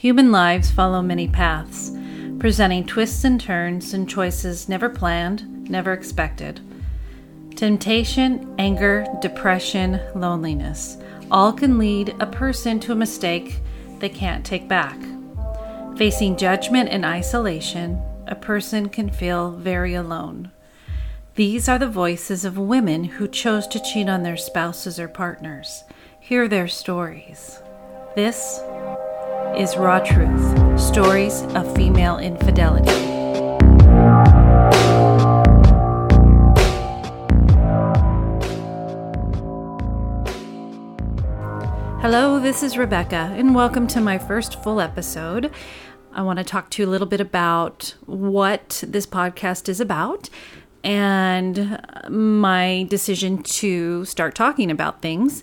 Human lives follow many paths, presenting twists and turns and choices never planned, never expected. Temptation, anger, depression, loneliness, all can lead a person to a mistake they can't take back. Facing judgment and isolation, a person can feel very alone. These are the voices of women who chose to cheat on their spouses or partners. Hear their stories. This is Raw Truth, Stories of Female Infidelity. Hello, this is Rebecca, and welcome to my first full episode. I want to talk to you a little bit about what this podcast is about and my decision to start talking about things.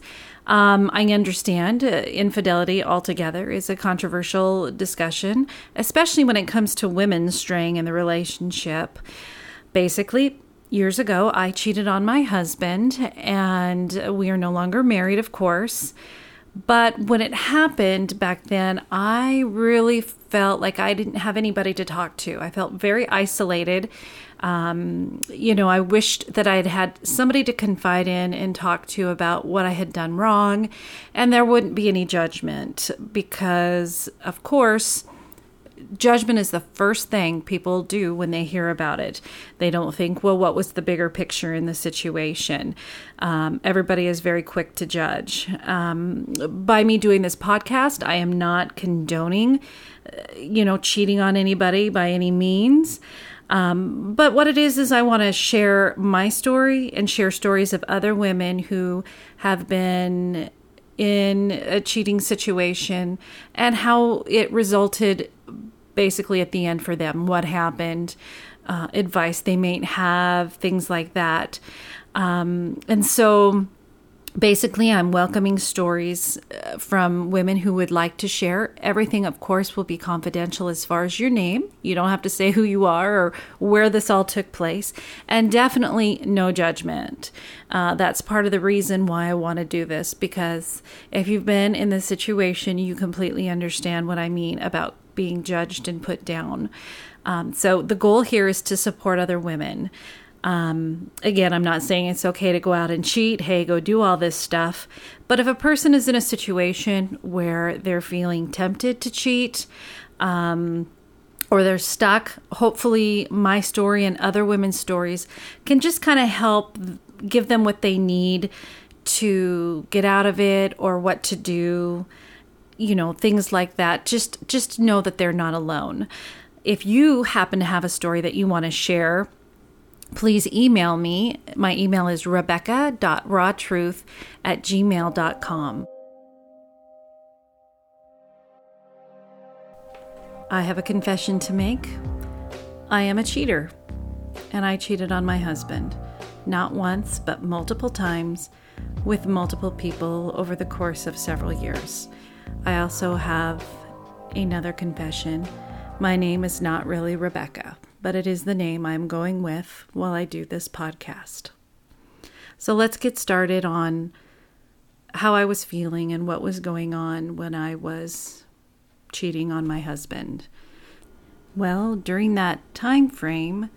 I understand infidelity altogether is a controversial discussion, especially when it comes to women straying in the relationship. Basically, years ago, I cheated on my husband, and we are no longer married, of course. But when it happened back then, I really felt like I didn't have anybody to talk to. I felt very isolated. I wished that I had had somebody to confide in and talk to about what I had done wrong, and there wouldn't be any judgment because, of course, judgment is the first thing people do when they hear about it. They don't think, well, what was the bigger picture in the situation? Everybody is very quick to judge. By me doing this podcast, I am not condoning, cheating on anybody by any means. But what it is I want to share my story and share stories of other women who have been in a cheating situation and how it resulted basically at the end for them, what happened, advice they may have, things like that. And so basically I'm welcoming stories from women who would like to share. Everything, of course, will be confidential as far as your name. You don't have to say who you are or where this all took place. And definitely no judgment. That's part of the reason why I want to do this, because if you've been in this situation, you completely understand what I mean about being judged and put down. So the goal here is to support other women. Again, I'm not saying it's okay to go out and cheat. Hey, go do all this stuff. But if a person is in a situation where they're feeling tempted to cheat, or they're stuck, hopefully my story and other women's stories can just kind of help give them what they need to get out of it or what to do. Things like that. Just know that they're not alone. If you happen to have a story that you want to share, please email me. My email is rebecca.rawtruth@gmail.com. I have a confession to make. I am a cheater, and I cheated on my husband, not once, but multiple times with multiple people over the course of several years. I also have another confession. My name is not really Rebecca, but it is the name I'm going with while I do this podcast. So let's get started on how I was feeling and what was going on when I was cheating on my husband. Well, during that time frame,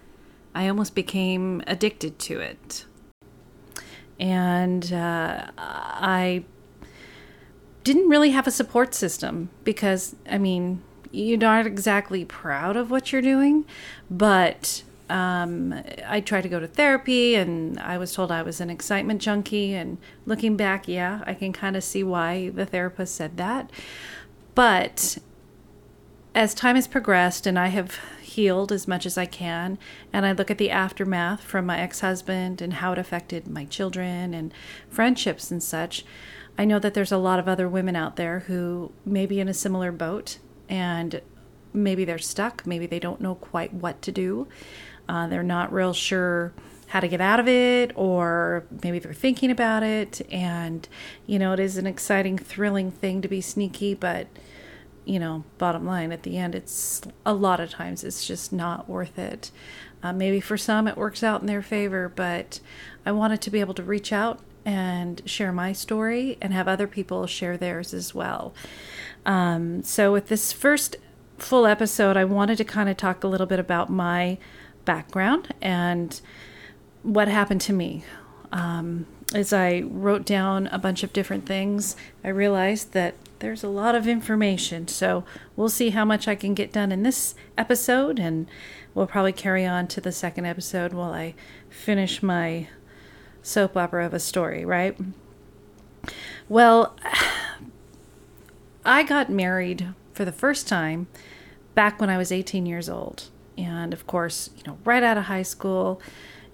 I almost became addicted to it. And I didn't really have a support system because, you're not exactly proud of what you're doing, but I tried to go to therapy, and I was told I was an excitement junkie, and looking back, yeah, I can kind of see why the therapist said that. But as time has progressed and I have healed as much as I can, and I look at the aftermath from my ex-husband and how it affected my children and friendships and such, I know that there's a lot of other women out there who may be in a similar boat, and maybe they're stuck. Maybe they don't know quite what to do. They're not real sure how to get out of it, or maybe they're thinking about it. And, it is an exciting, thrilling thing to be sneaky, but, bottom line, at the end, it's a lot of times it's just not worth it. Maybe for some it works out in their favor, but I wanted to be able to reach out and share my story and have other people share theirs as well. So with this first full episode, I wanted to kind of talk a little bit about my background and what happened to me. As I wrote down a bunch of different things, I realized that there's a lot of information. So we'll see how much I can get done in this episode, and we'll probably carry on to the second episode while I finish my soap opera of a story, right? Well, I got married for the first time back when I was 18 years old. And of course, right out of high school,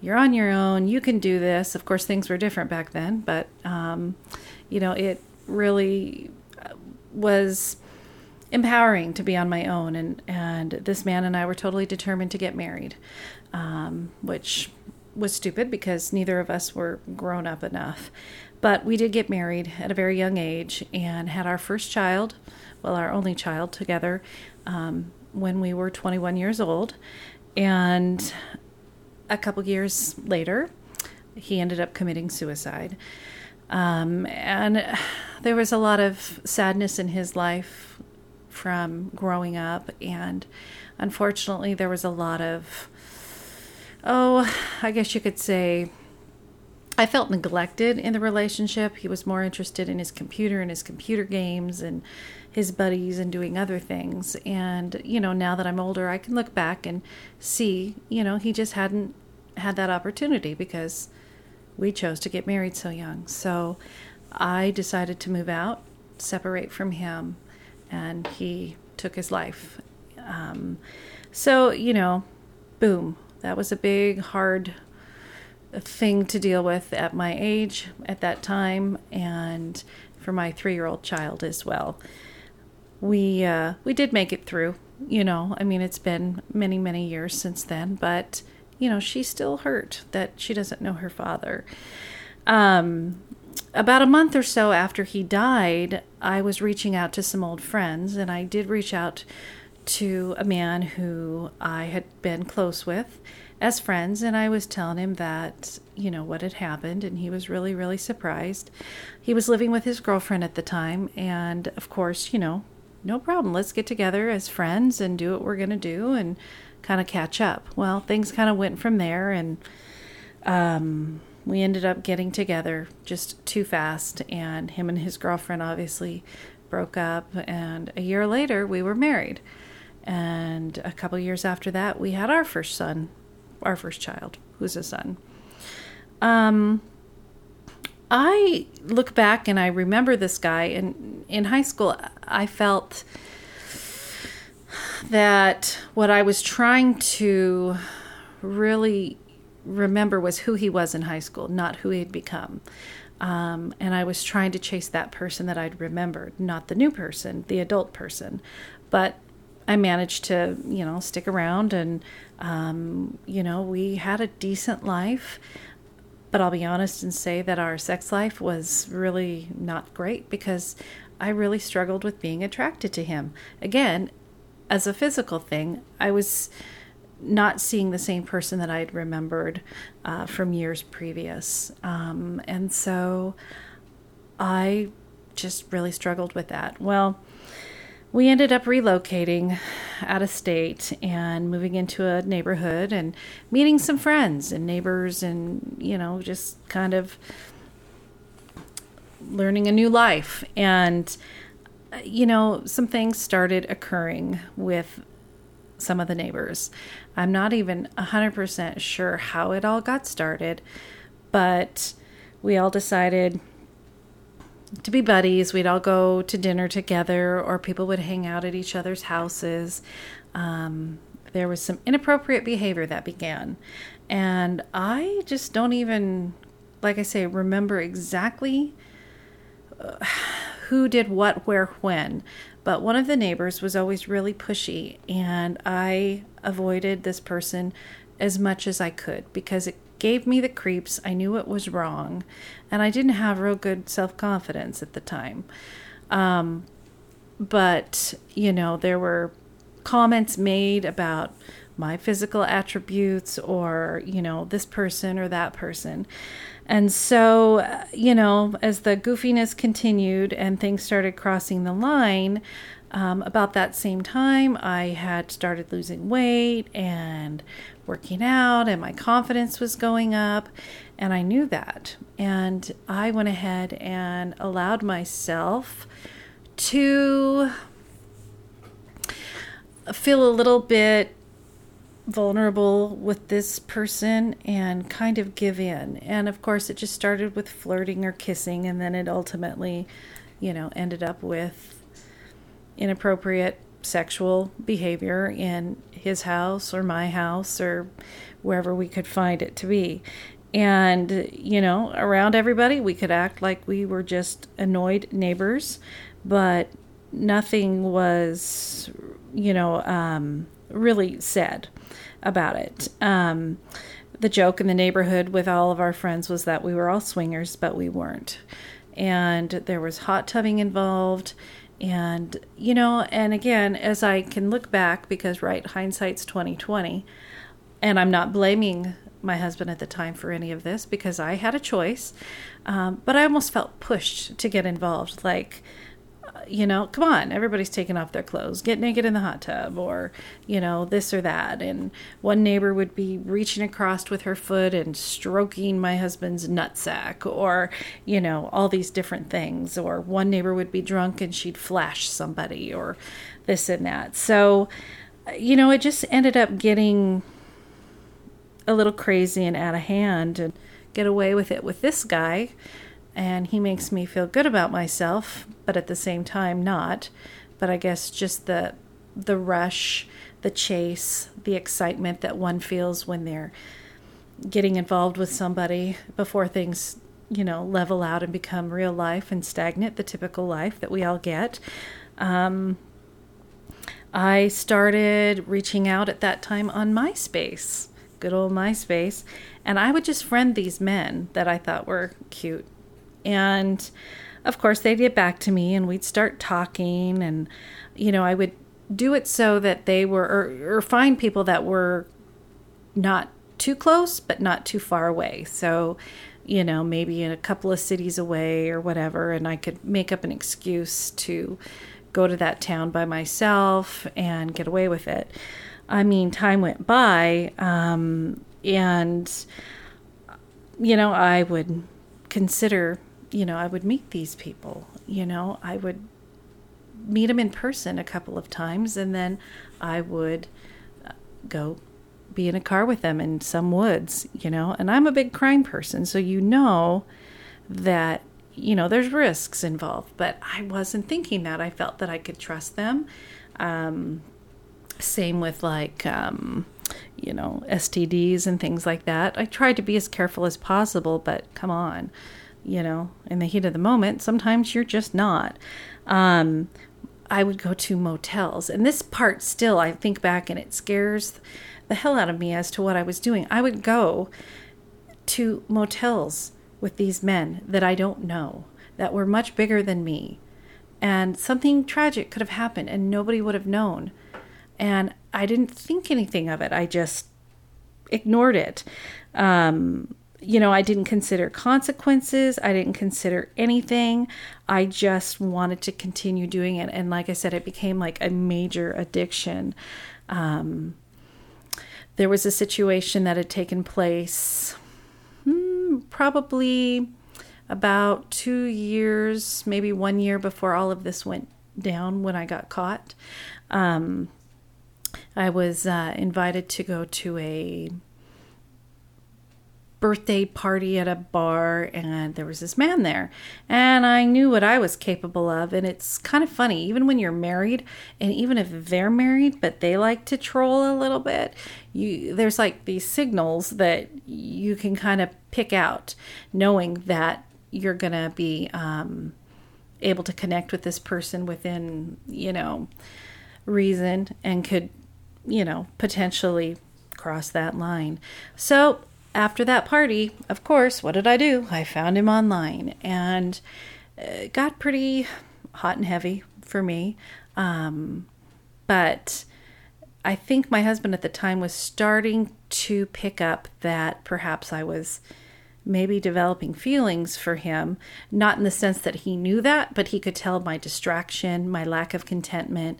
you're on your own, you can do this. Of course, things were different back then, but, it really was empowering to be on my own. And this man and I were totally determined to get married, which was stupid because neither of us were grown up enough. But we did get married at a very young age and had our first child, our only child together, when we were 21 years old. And a couple years later, he ended up committing suicide. And there was a lot of sadness in his life from growing up. And unfortunately, there was a lot of, I guess you could say, I felt neglected in the relationship. He was more interested in his computer and his computer games and his buddies and doing other things. And, now that I'm older, I can look back and see, he just hadn't had that opportunity because we chose to get married so young. So I decided to move out, separate from him, and he took his life. Boom. That was a big, hard thing to deal with at my age at that time, and for my 3-year-old child as well. We did make it through, it's been many, many years since then, but she's still hurt that she doesn't know her father. About a month or so after he died, I was reaching out to some old friends, and I did reach out to a man who I had been close with as friends, and I was telling him that, what had happened, and he was really, really surprised. He was living with his girlfriend at the time, and of course, no problem, let's get together as friends and do what we're going to do and kind of catch up. Well, things kind of went from there, and we ended up getting together just too fast, and him and his girlfriend obviously broke up, and a year later, we were married. And a couple years after that, we had our first son, our first child, who's a son. I look back and I remember this guy, and in high school, I felt that what I was trying to really remember was who he was in high school, not who he had become. And I was trying to chase that person that I'd remembered, not the new person, the adult person. But I managed to, stick around, and, we had a decent life, but I'll be honest and say that our sex life was really not great because I really struggled with being attracted to him. Again, as a physical thing, I was not seeing the same person that I'd remembered from years previous. And so I just really struggled with that. Well, we ended up relocating out of state and moving into a neighborhood and meeting some friends and neighbors and, just kind of learning a new life. And, some things started occurring with some of the neighbors. I'm not even 100% sure how it all got started, but we all decided to be buddies. We'd all go to dinner together, or people would hang out at each other's houses. There was some inappropriate behavior that began. And I just don't even, like I say, remember exactly who did what, where, when. But one of the neighbors was always really pushy, and I avoided this person as much as I could because it gave me the creeps. I knew it was wrong, and I didn't have real good self-confidence at the time. But, there were comments made about my physical attributes or, you know, this person or that person. And so, you know, as the goofiness continued and things started crossing the line, about that same time, I had started losing weight and working out, and my confidence was going up, and I knew that. And I went ahead and allowed myself to feel a little bit vulnerable with this person and kind of give in. And of course, it just started with flirting or kissing, and then it ultimately, you know, ended up with inappropriate sexual behavior in his house or my house or wherever we could find it to be. And, you know, around everybody, we could act like we were just annoyed neighbors, but nothing was, you know, really said about it. The joke in the neighborhood with all of our friends was that we were all swingers, but we weren't. And there was hot tubbing involved. And, you know, and again, as I can look back, because hindsight's 20/20, and I'm not blaming my husband at the time for any of this because I had a choice, but I almost felt pushed to get involved. Like, you know, come on, everybody's taking off their clothes, get naked in the hot tub, or, you know, this or that. And one neighbor would be reaching across with her foot and stroking my husband's nutsack, or, you know, all these different things. Or one neighbor would be drunk and she'd flash somebody, or this and that. So, you know, it just ended up getting a little crazy and out of hand, and get away with it with this guy. And he makes me feel good about myself, but at the same time not. But I guess just the rush, the chase, the excitement that one feels when they're getting involved with somebody before things, you know, level out and become real life and stagnant, the typical life that we all get. I started reaching out at that time on MySpace, good old MySpace. And I would just friend these men that I thought were cute. And of course, they'd get back to me and we'd start talking. And, you know, I would do it so that they were, or find people that were not too close, but not too far away. So, you know, maybe in a couple of cities away or whatever. And I could make up an excuse to go to that town by myself and get away with it. I mean, time went by, and, you know, I would consider, you know, I would meet these people, you know, I would meet them in person a couple of times, and then I would go be in a car with them in some woods, you know, and I'm a big crime person. So, you know, that, you know, there's risks involved, but I wasn't thinking that. I felt that I could trust them. Same with like, you know, STDs and things like that. I tried to be as careful as possible, but come on. You know, in the heat of the moment, sometimes you're just not. I would go to motels. And this part still, I think back and it scares the hell out of me as to what I was doing. I would go to motels with these men that I don't know, that were much bigger than me. And something tragic could have happened and nobody would have known. And I didn't think anything of it. I just ignored it. You know, I didn't consider consequences. I didn't consider anything. I just wanted to continue doing it. And like I said, it became like a major addiction. There was a situation that had taken place probably about 2 years, maybe 1 year before all of this went down when I got caught. I was invited to go to a birthday party at a bar, and there was this man there, and I knew what I was capable of. And it's kind of funny, even when you're married, and even if they're married but they like to troll a little bit, there's like these signals that you can kind of pick out, knowing that you're gonna be able to connect with this person within, you know, reason, and could, you know, potentially cross that line. So after that party, of course, what did I do? I found him online, and it got pretty hot and heavy for me. But I think my husband at the time was starting to pick up that perhaps I was maybe developing feelings for him, not in the sense that he knew that, but he could tell my distraction, my lack of contentment,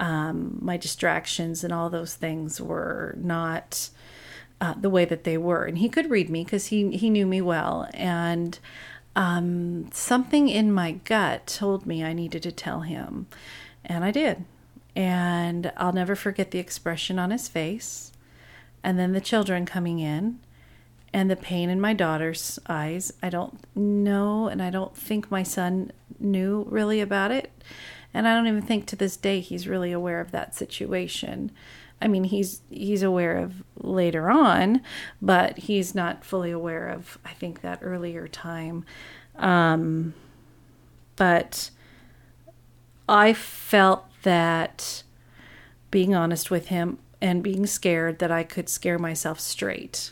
my distractions and all those things were not the way that they were. And he could read me because he knew me well. And something in my gut told me I needed to tell him. And I did. And I'll never forget the expression on his face. And then the children coming in. And the pain in my daughter's eyes. I don't know, and I don't think my son knew really about it. And I don't even think to this day he's really aware of that situation. I mean, he's aware of later on, but he's not fully aware of, I think, that earlier time. But I felt that being honest with him and being scared that I could scare myself straight.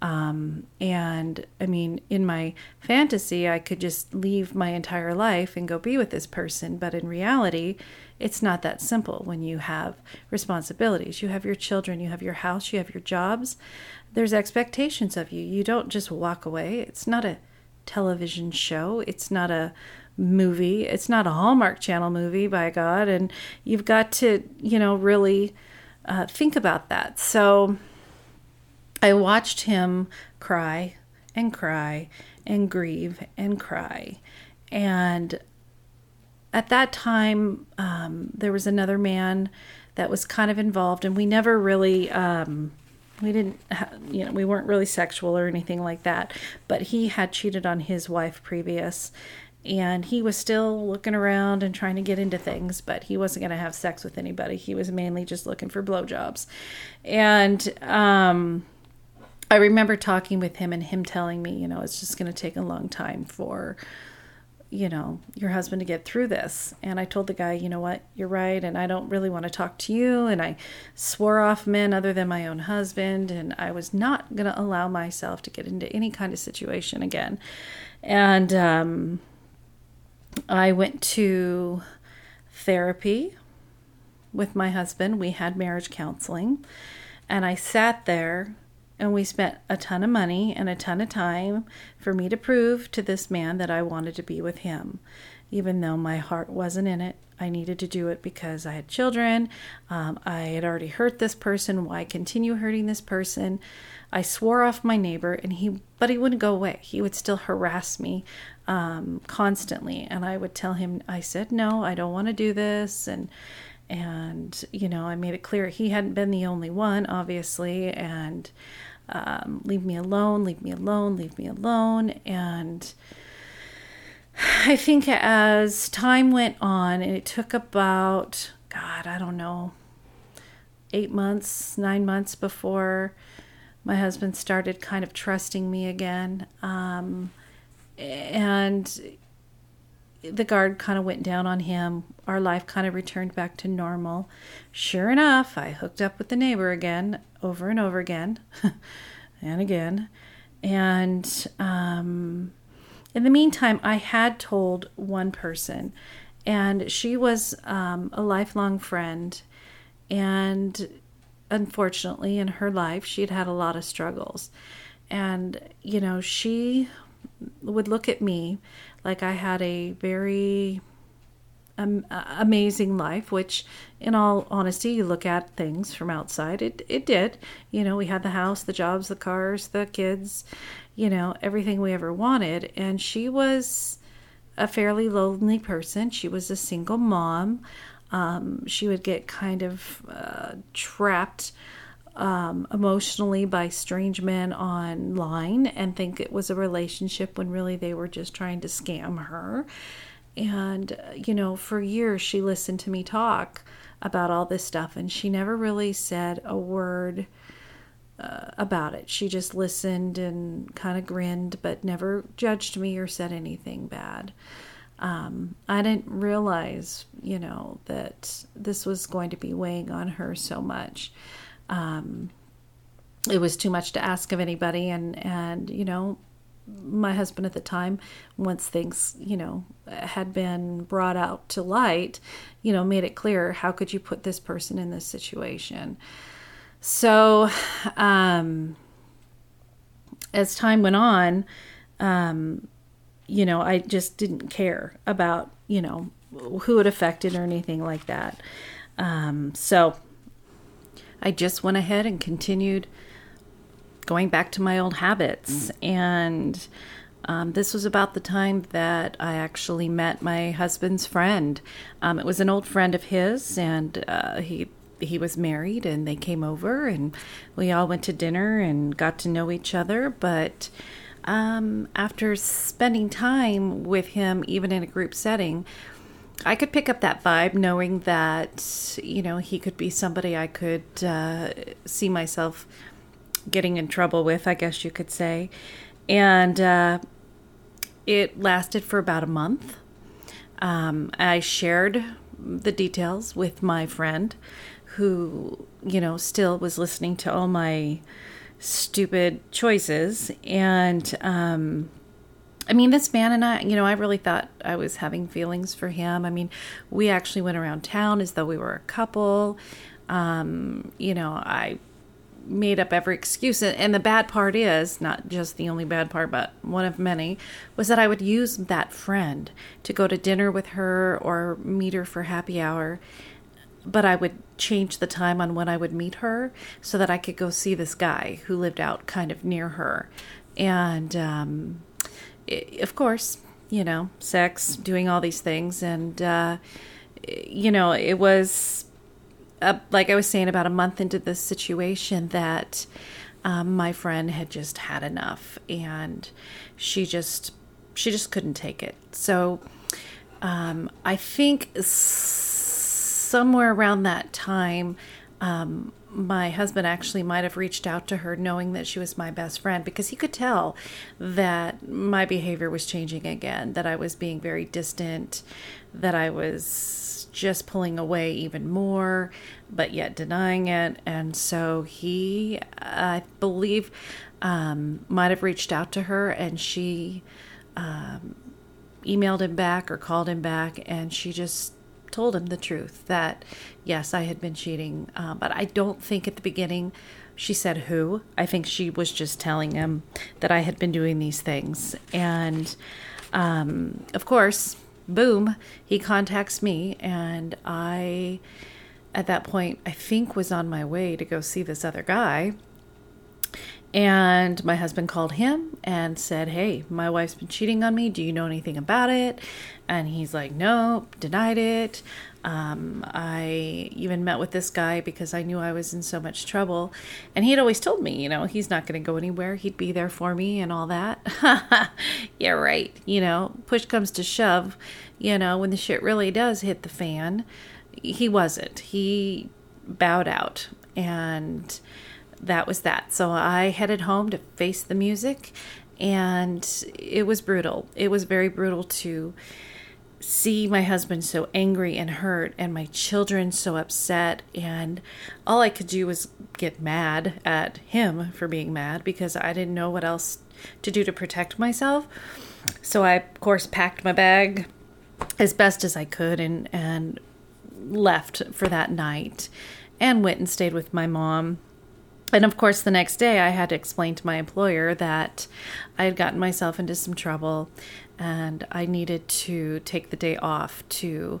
And I mean, in my fantasy, I could just leave my entire life and go be with this person. But in reality, it's not that simple when you have responsibilities. You have your children, you have your house, you have your jobs. There's expectations of you. You don't just walk away. It's not a television show. It's not a movie. It's not a Hallmark Channel movie, by God. And you've got to, really think about that. So I watched him cry and cry and grieve and cry. And at that time, there was another man that was kind of involved, and we never really, we weren't really sexual or anything like that, but he had cheated on his wife previous, and he was still looking around and trying to get into things, but he wasn't going to have sex with anybody. He was mainly just looking for blowjobs. And, I remember talking with him and him telling me, it's just going to take a long time for, your husband to get through this. And I told the guy, you know what, you're right. And I don't really want to talk to you. And I swore off men other than my own husband. And I was not going to allow myself to get into any kind of situation again. And, I went to therapy with my husband. We had marriage counseling, and I sat there, and we spent a ton of money and a ton of time for me to prove to this man that I wanted to be with him. Even though my heart wasn't in it, I needed to do it because I had children. I had already hurt this person. Why continue hurting this person? I swore off my neighbor, but he wouldn't go away. He would still harass me constantly. And I would tell him, I said, no, I don't want to do this. And I made it clear he hadn't been the only one, obviously. And leave me alone, leave me alone, leave me alone. And I think as time went on, and it took about, 8 months, 9 months before my husband started kind of trusting me again. And the guard kind of went down on him. Our life kind of returned back to normal. Sure enough, I hooked up with the neighbor again, over and over again, and again. And, in the meantime, I had told one person, and she was a lifelong friend, and unfortunately in her life, she'd had a lot of struggles. And, she would look at me like I had a very amazing life, which in all honesty, you look at things from outside. It did. We had the house, the jobs, the cars, the kids, everything we ever wanted. And she was a fairly lonely person. She was a single mom. She would get kind of trapped emotionally by strange men online and think it was a relationship when really they were just trying to scam her. And, for years she listened to me talk about all this stuff, and she never really said a word about it. She just listened and kind of grinned, but never judged me or said anything bad. I didn't realize, that this was going to be weighing on her so much. It was too much to ask of anybody. And my husband at the time, once things, had been brought out to light, made it clear, how could you put this person in this situation? So, as time went on, I just didn't care about, who it affected or anything like that. So I just went ahead and continued going back to my old habits. And this was about the time that I actually met my husband's friend. It was an old friend of his, and he was married, and they came over, and we all went to dinner and got to know each other. But after spending time with him, even in a group setting, I could pick up that vibe, knowing that, he could be somebody I could see myself getting in trouble with, I guess you could say. And it lasted for about a month. I shared the details with my friend, who, still was listening to all my stupid choices. And, this man and I, I really thought I was having feelings for him. We actually went around town as though we were a couple. I made up every excuse. And the bad part is, not just the only bad part, but one of many, was that I would use that friend to go to dinner with her or meet her for happy hour. But I would change the time on when I would meet her so that I could go see this guy who lived out kind of near her. And, of course, sex, doing all these things. And, it was, like I was saying, about a month into this situation that my friend had just had enough, and she just couldn't take it. So I think somewhere around that time, my husband actually might have reached out to her, knowing that she was my best friend, because he could tell that my behavior was changing again, that I was being very distant, that I was just pulling away even more, but yet denying it. And so he, I believe, might have reached out to her, and she emailed him back or called him back, and she just told him the truth, that yes, I had been cheating, but I don't think at the beginning she said who. I think she was just telling him that I had been doing these things. And of course, boom, he contacts me, and I, at that point, I think was on my way to go see this other guy. And my husband called him and said, "Hey, my wife's been cheating on me. Do you know anything about it?" And he's like, "Nope, denied it. I even met with this guy because I knew I was in so much trouble." And he had always told me, he's not going to go anywhere. He'd be there for me and all that. Yeah, right. Push comes to shove, when the shit really does hit the fan, he wasn't. He bowed out. And that was that. So I headed home to face the music, and it was brutal. It was very brutal to see my husband so angry and hurt, and my children so upset. And all I could do was get mad at him for being mad, because I didn't know what else to do to protect myself. So I, of course, packed my bag as best as I could and left for that night, and went and stayed with my mom. And of course, the next day I had to explain to my employer that I had gotten myself into some trouble, and I needed to take the day off to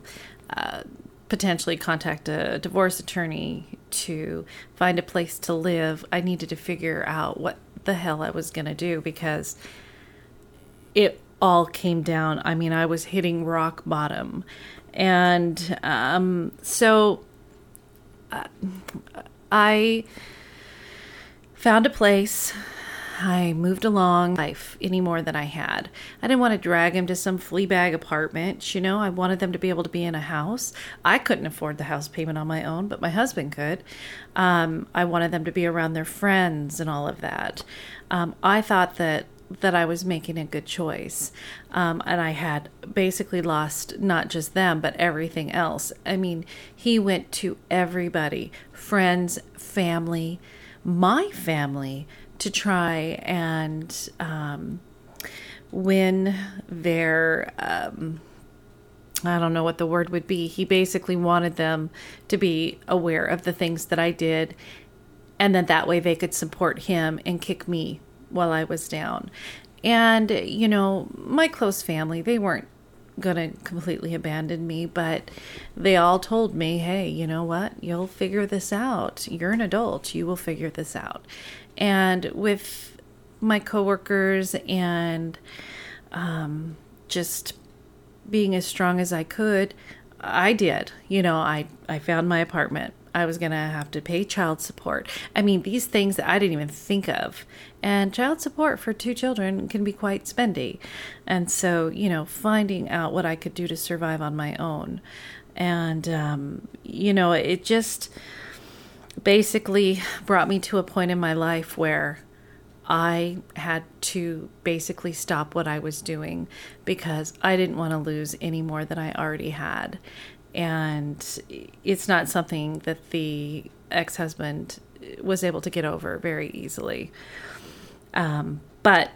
potentially contact a divorce attorney to find a place to live. I needed to figure out what the hell I was going to do, because it all came down. I was hitting rock bottom. And I found a place. I moved along life any more than I had. I didn't want to drag him to some flea bag apartment. I wanted them to be able to be in a house. I couldn't afford the house payment on my own, but my husband could. I wanted them to be around their friends and all of that. I thought that I was making a good choice. And I had basically lost not just them, but everything else. He went to everybody, friends, family, my family, to try and when their, I don't know what the word would be. He basically wanted them to be aware of the things that I did, and then that way they could support him and kick me while I was down. And, you know, my close family, they weren't going to completely abandon me, but they all told me, hey, you know what? You'll figure this out. You're an adult. You will figure this out. And with my coworkers and just being as strong as I could, I did. You know, I found my apartment. I was going to have to pay child support. I mean, these things that I didn't even think of. And child support for 2 children can be quite spendy. And so, you know, finding out what I could do to survive on my own. And, you know, it just basically brought me to a point in my life where I had to basically stop what I was doing because I didn't want to lose any more than I already had. And it's not something that the ex-husband was able to get over very easily. But,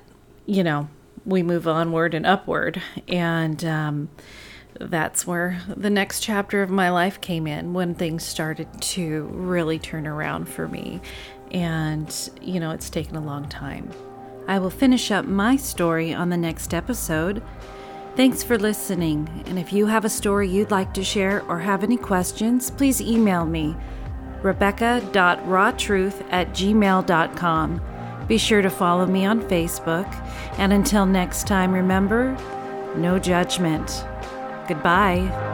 you know, we move onward and upward. And that's where the next chapter of my life came in, when things started to really turn around for me. And, you know, it's taken a long time. I will finish up my story on the next episode. Thanks for listening, and if you have a story you'd like to share or have any questions, please email me, rebecca.rawtruth@gmail.com. Be sure to follow me on Facebook, and until next time, remember, no judgment. Goodbye.